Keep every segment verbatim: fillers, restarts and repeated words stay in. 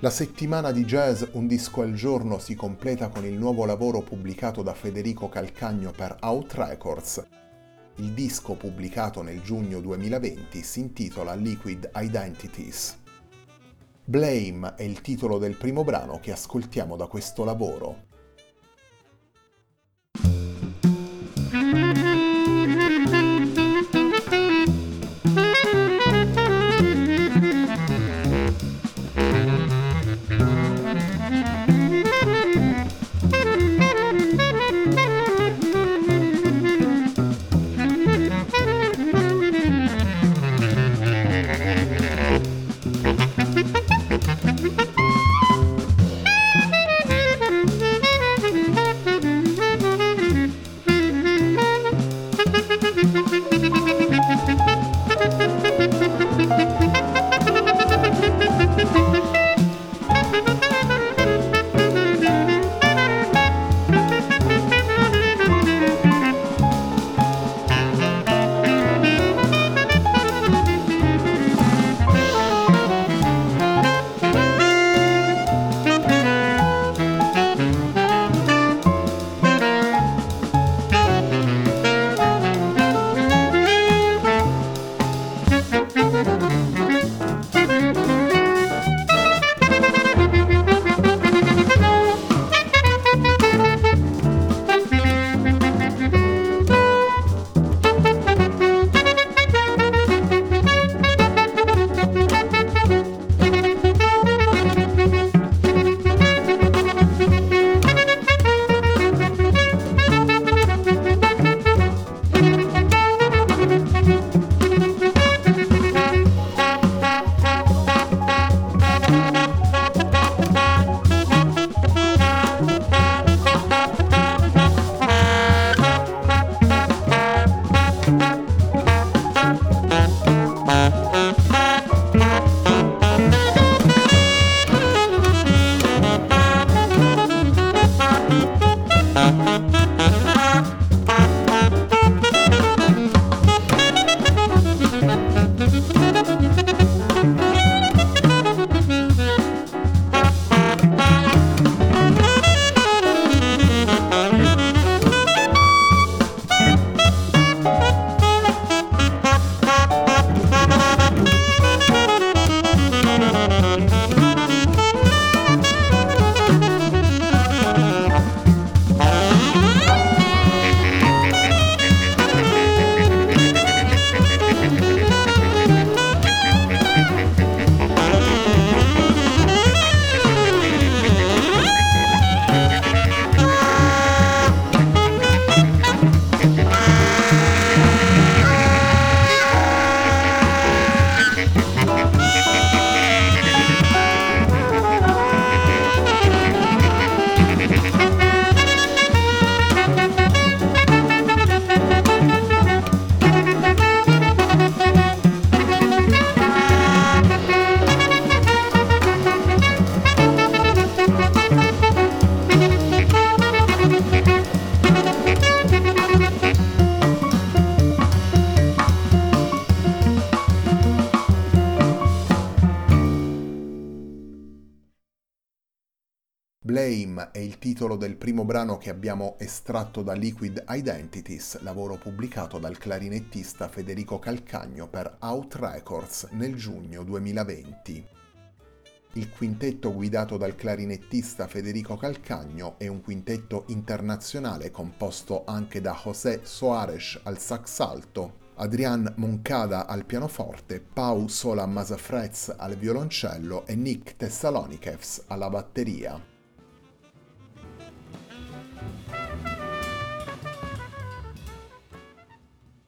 La settimana di jazz Un disco al giorno si completa con il nuovo lavoro pubblicato da Federico Calcagno per Out Records. Il disco, pubblicato nel giugno duemilaventi, si intitola Liquid Identities. Blame è il titolo del primo brano che ascoltiamo da questo lavoro. Thank you. Blame è il titolo del primo brano che abbiamo estratto da Liquid Identities, lavoro pubblicato dal clarinettista Federico Calcagno per Out Records nel giugno duemilaventi. Il quintetto guidato dal clarinettista Federico Calcagno è un quintetto internazionale composto anche da José Soares al sax alto, Adrian Moncada al pianoforte, Pau Sola Masafret al violoncello e Nick Tessalonikevs alla batteria.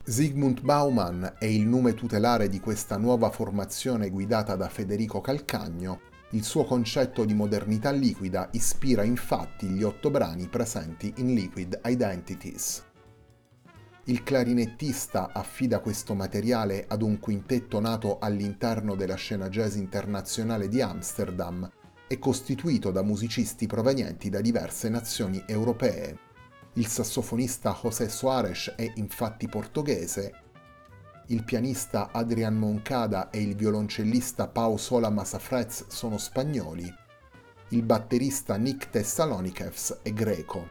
Zygmunt Bauman è il nome tutelare di questa nuova formazione guidata da Federico Calcagno. Il suo concetto di modernità liquida ispira infatti gli otto brani presenti in Liquid Identities. Il clarinettista affida questo materiale ad un quintetto nato all'interno della scena jazz internazionale di Amsterdam e costituito da musicisti provenienti da diverse nazioni europee. Il sassofonista José Soares è infatti portoghese, il pianista Adrian Moncada e il violoncellista Pau Sola Masafret sono spagnoli. Il batterista Nick Tessalonikevs è greco.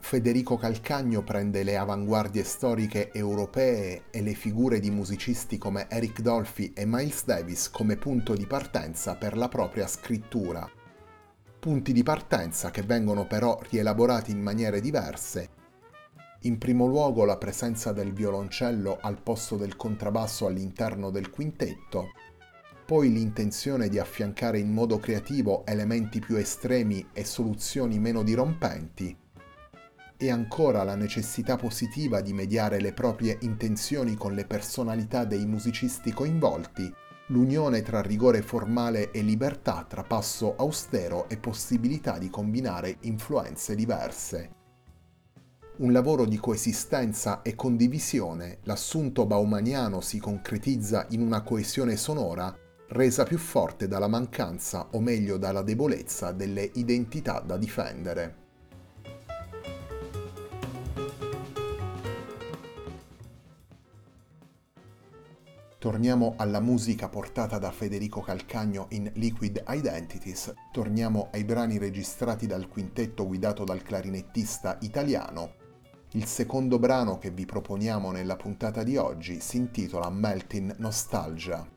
Federico Calcagno prende le avanguardie storiche europee e le figure di musicisti come Eric Dolphy e Miles Davis come punto di partenza per la propria scrittura. Punti di partenza che vengono però rielaborati in maniere diverse. In primo luogo la presenza del violoncello al posto del contrabbasso all'interno del quintetto, poi l'intenzione di affiancare in modo creativo elementi più estremi e soluzioni meno dirompenti, e ancora la necessità positiva di mediare le proprie intenzioni con le personalità dei musicisti coinvolti, l'unione tra rigore formale e libertà, tra passo austero e possibilità di combinare influenze diverse. Un lavoro di coesistenza e condivisione, l'assunto baumaniano si concretizza in una coesione sonora resa più forte dalla mancanza, o meglio dalla debolezza, delle identità da difendere. Torniamo alla musica portata da Federico Calcagno in Liquid Identities, torniamo ai brani registrati dal quintetto guidato dal clarinettista italiano. Il secondo brano che vi proponiamo nella puntata di oggi si intitola Melting Nostalgia.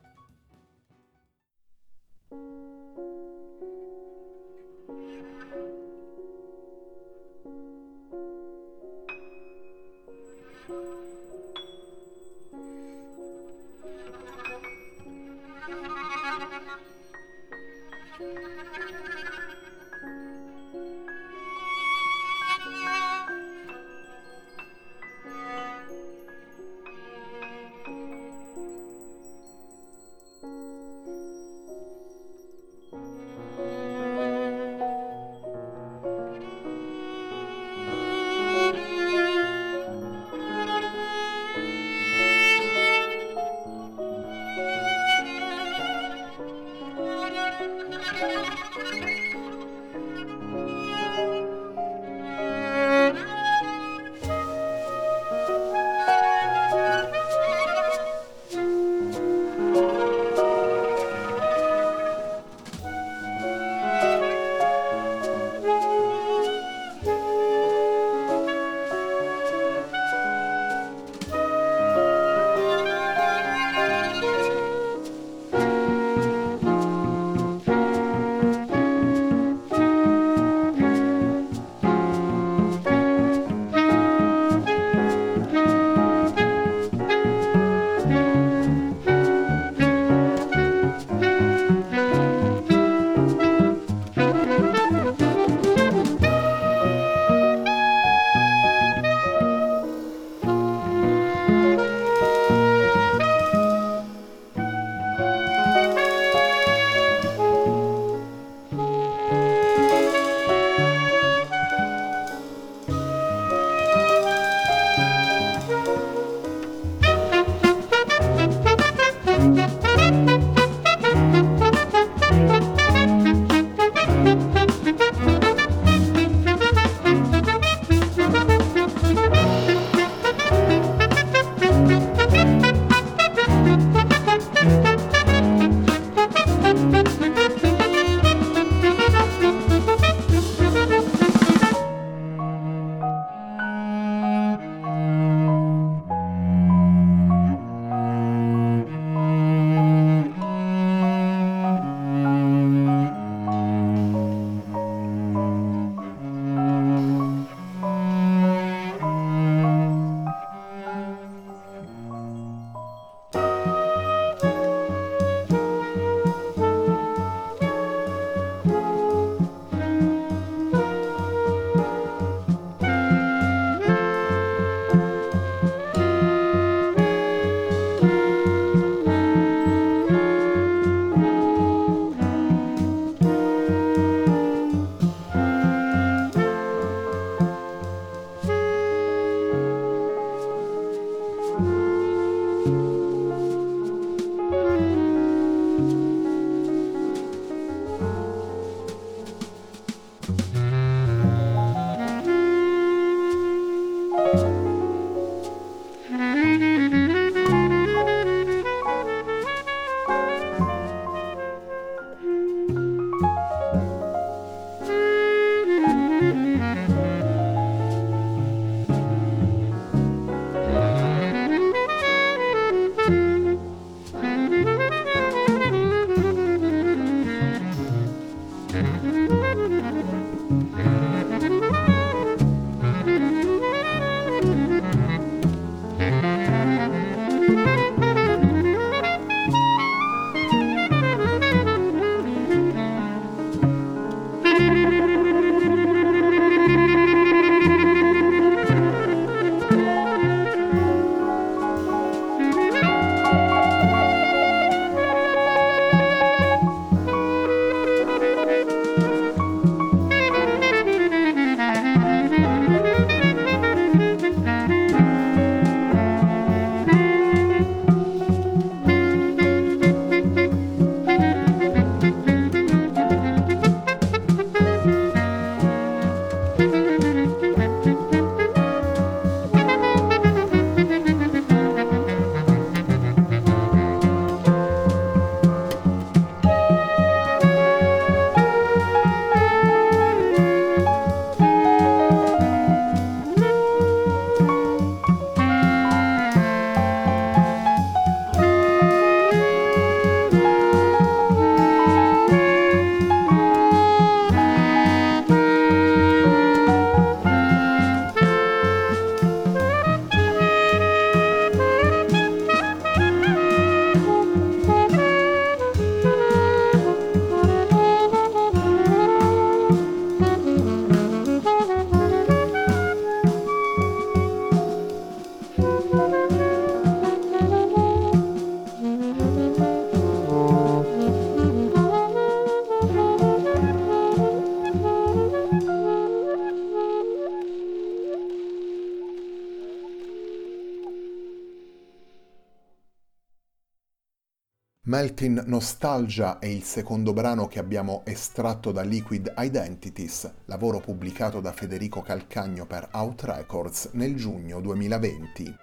Melting Nostalgia è il secondo brano che abbiamo estratto da Liquid Identities, lavoro pubblicato da Federico Calcagno per Out Records nel giugno duemilaventi.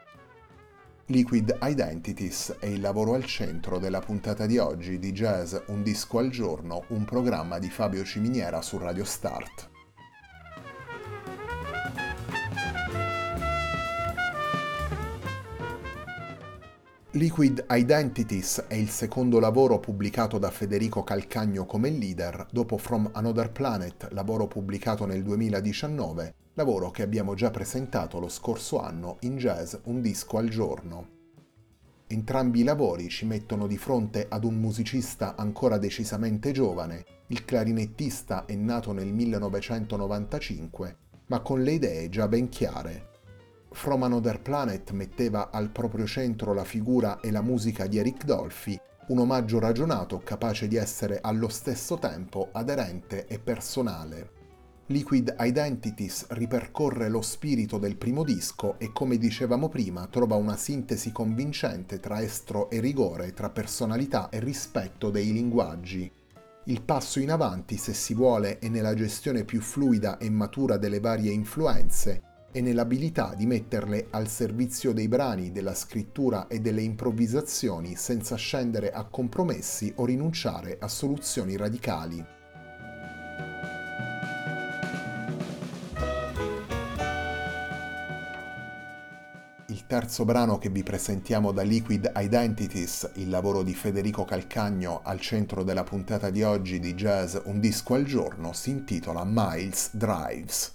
Liquid Identities è il lavoro al centro della puntata di oggi di Jazz Un Disco al Giorno, un programma di Fabio Ciminiera su Radio Start. Liquid Identities è il secondo lavoro pubblicato da Federico Calcagno come leader dopo From Another Planet, lavoro pubblicato nel duemiladiciannove, lavoro che abbiamo già presentato lo scorso anno in Jazz Un Disco al Giorno. Entrambi i lavori ci mettono di fronte ad un musicista ancora decisamente giovane, il clarinettista è nato nel millenovecentonovantacinque, ma con le idee già ben chiare. From Another Planet metteva al proprio centro la figura e la musica di Eric Dolphy, un omaggio ragionato capace di essere allo stesso tempo aderente e personale. Liquid Identities ripercorre lo spirito del primo disco e, come dicevamo prima, trova una sintesi convincente tra estro e rigore, tra personalità e rispetto dei linguaggi. Il passo in avanti, se si vuole, è nella gestione più fluida e matura delle varie influenze, e nell'abilità di metterle al servizio dei brani, della scrittura e delle improvvisazioni senza scendere a compromessi o rinunciare a soluzioni radicali. Il terzo brano che vi presentiamo da Liquid Identities, il lavoro di Federico Calcagno al centro della puntata di oggi di Jazz Un Disco al Giorno, si intitola Miles Drives.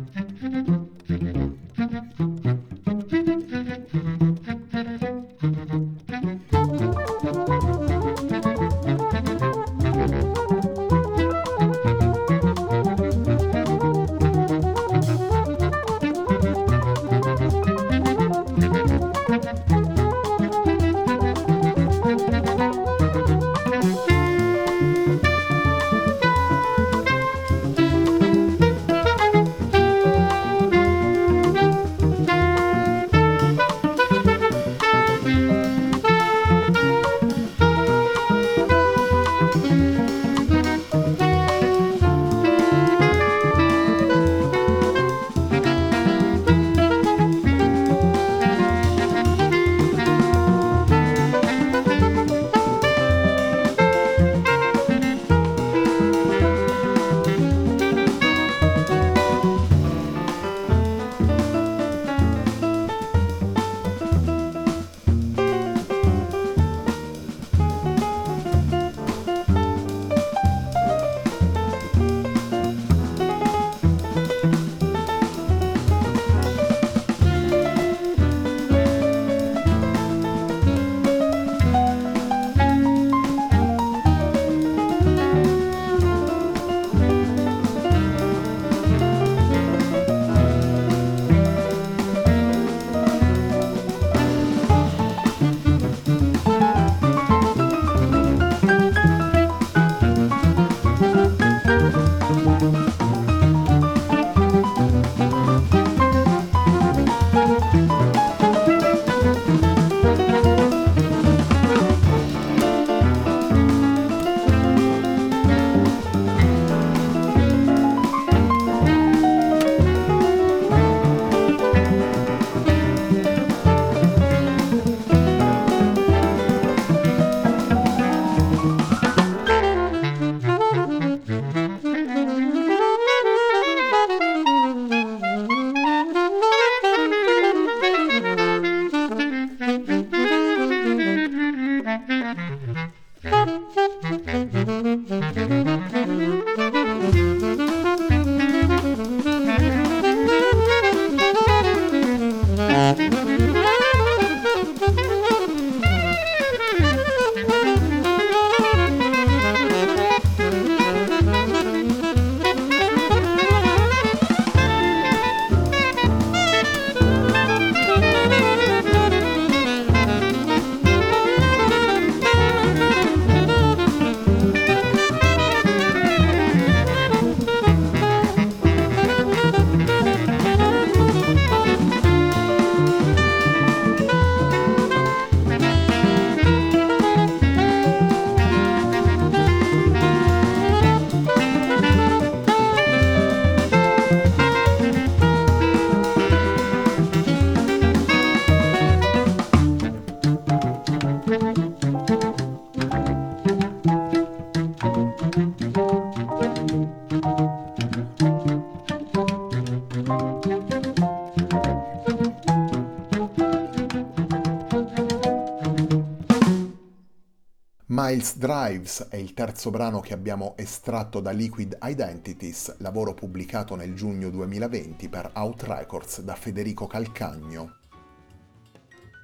Miles Drives è il terzo brano che abbiamo estratto da Liquid Identities, lavoro pubblicato nel giugno duemilaventi per Out Records da Federico Calcagno.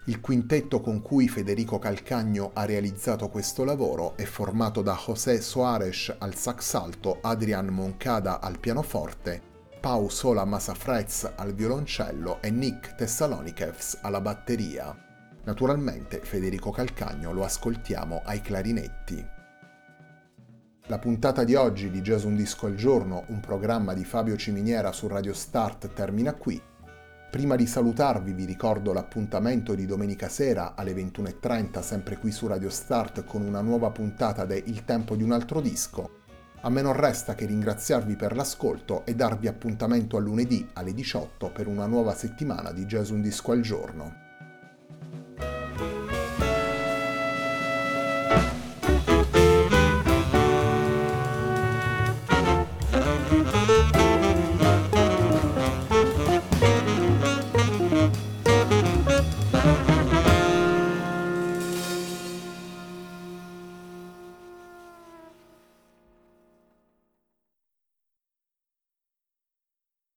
Il quintetto con cui Federico Calcagno ha realizzato questo lavoro è formato da José Soares al sax alto, Adrian Moncada al pianoforte, Pau Sola Masafret al violoncello e Nick Tessalonikevs alla batteria. Naturalmente Federico Calcagno lo ascoltiamo ai clarinetti. La puntata di oggi di Jazz Un Disco al Giorno, un programma di Fabio Ciminiera su Radio Start, termina qui. Prima di salutarvi vi ricordo l'appuntamento di domenica sera alle ventuno e trenta sempre qui su Radio Start con una nuova puntata de Il tempo di un altro disco. A me non resta che ringraziarvi per l'ascolto e darvi appuntamento a lunedì alle diciotto per una nuova settimana di Jazz Un Disco al Giorno.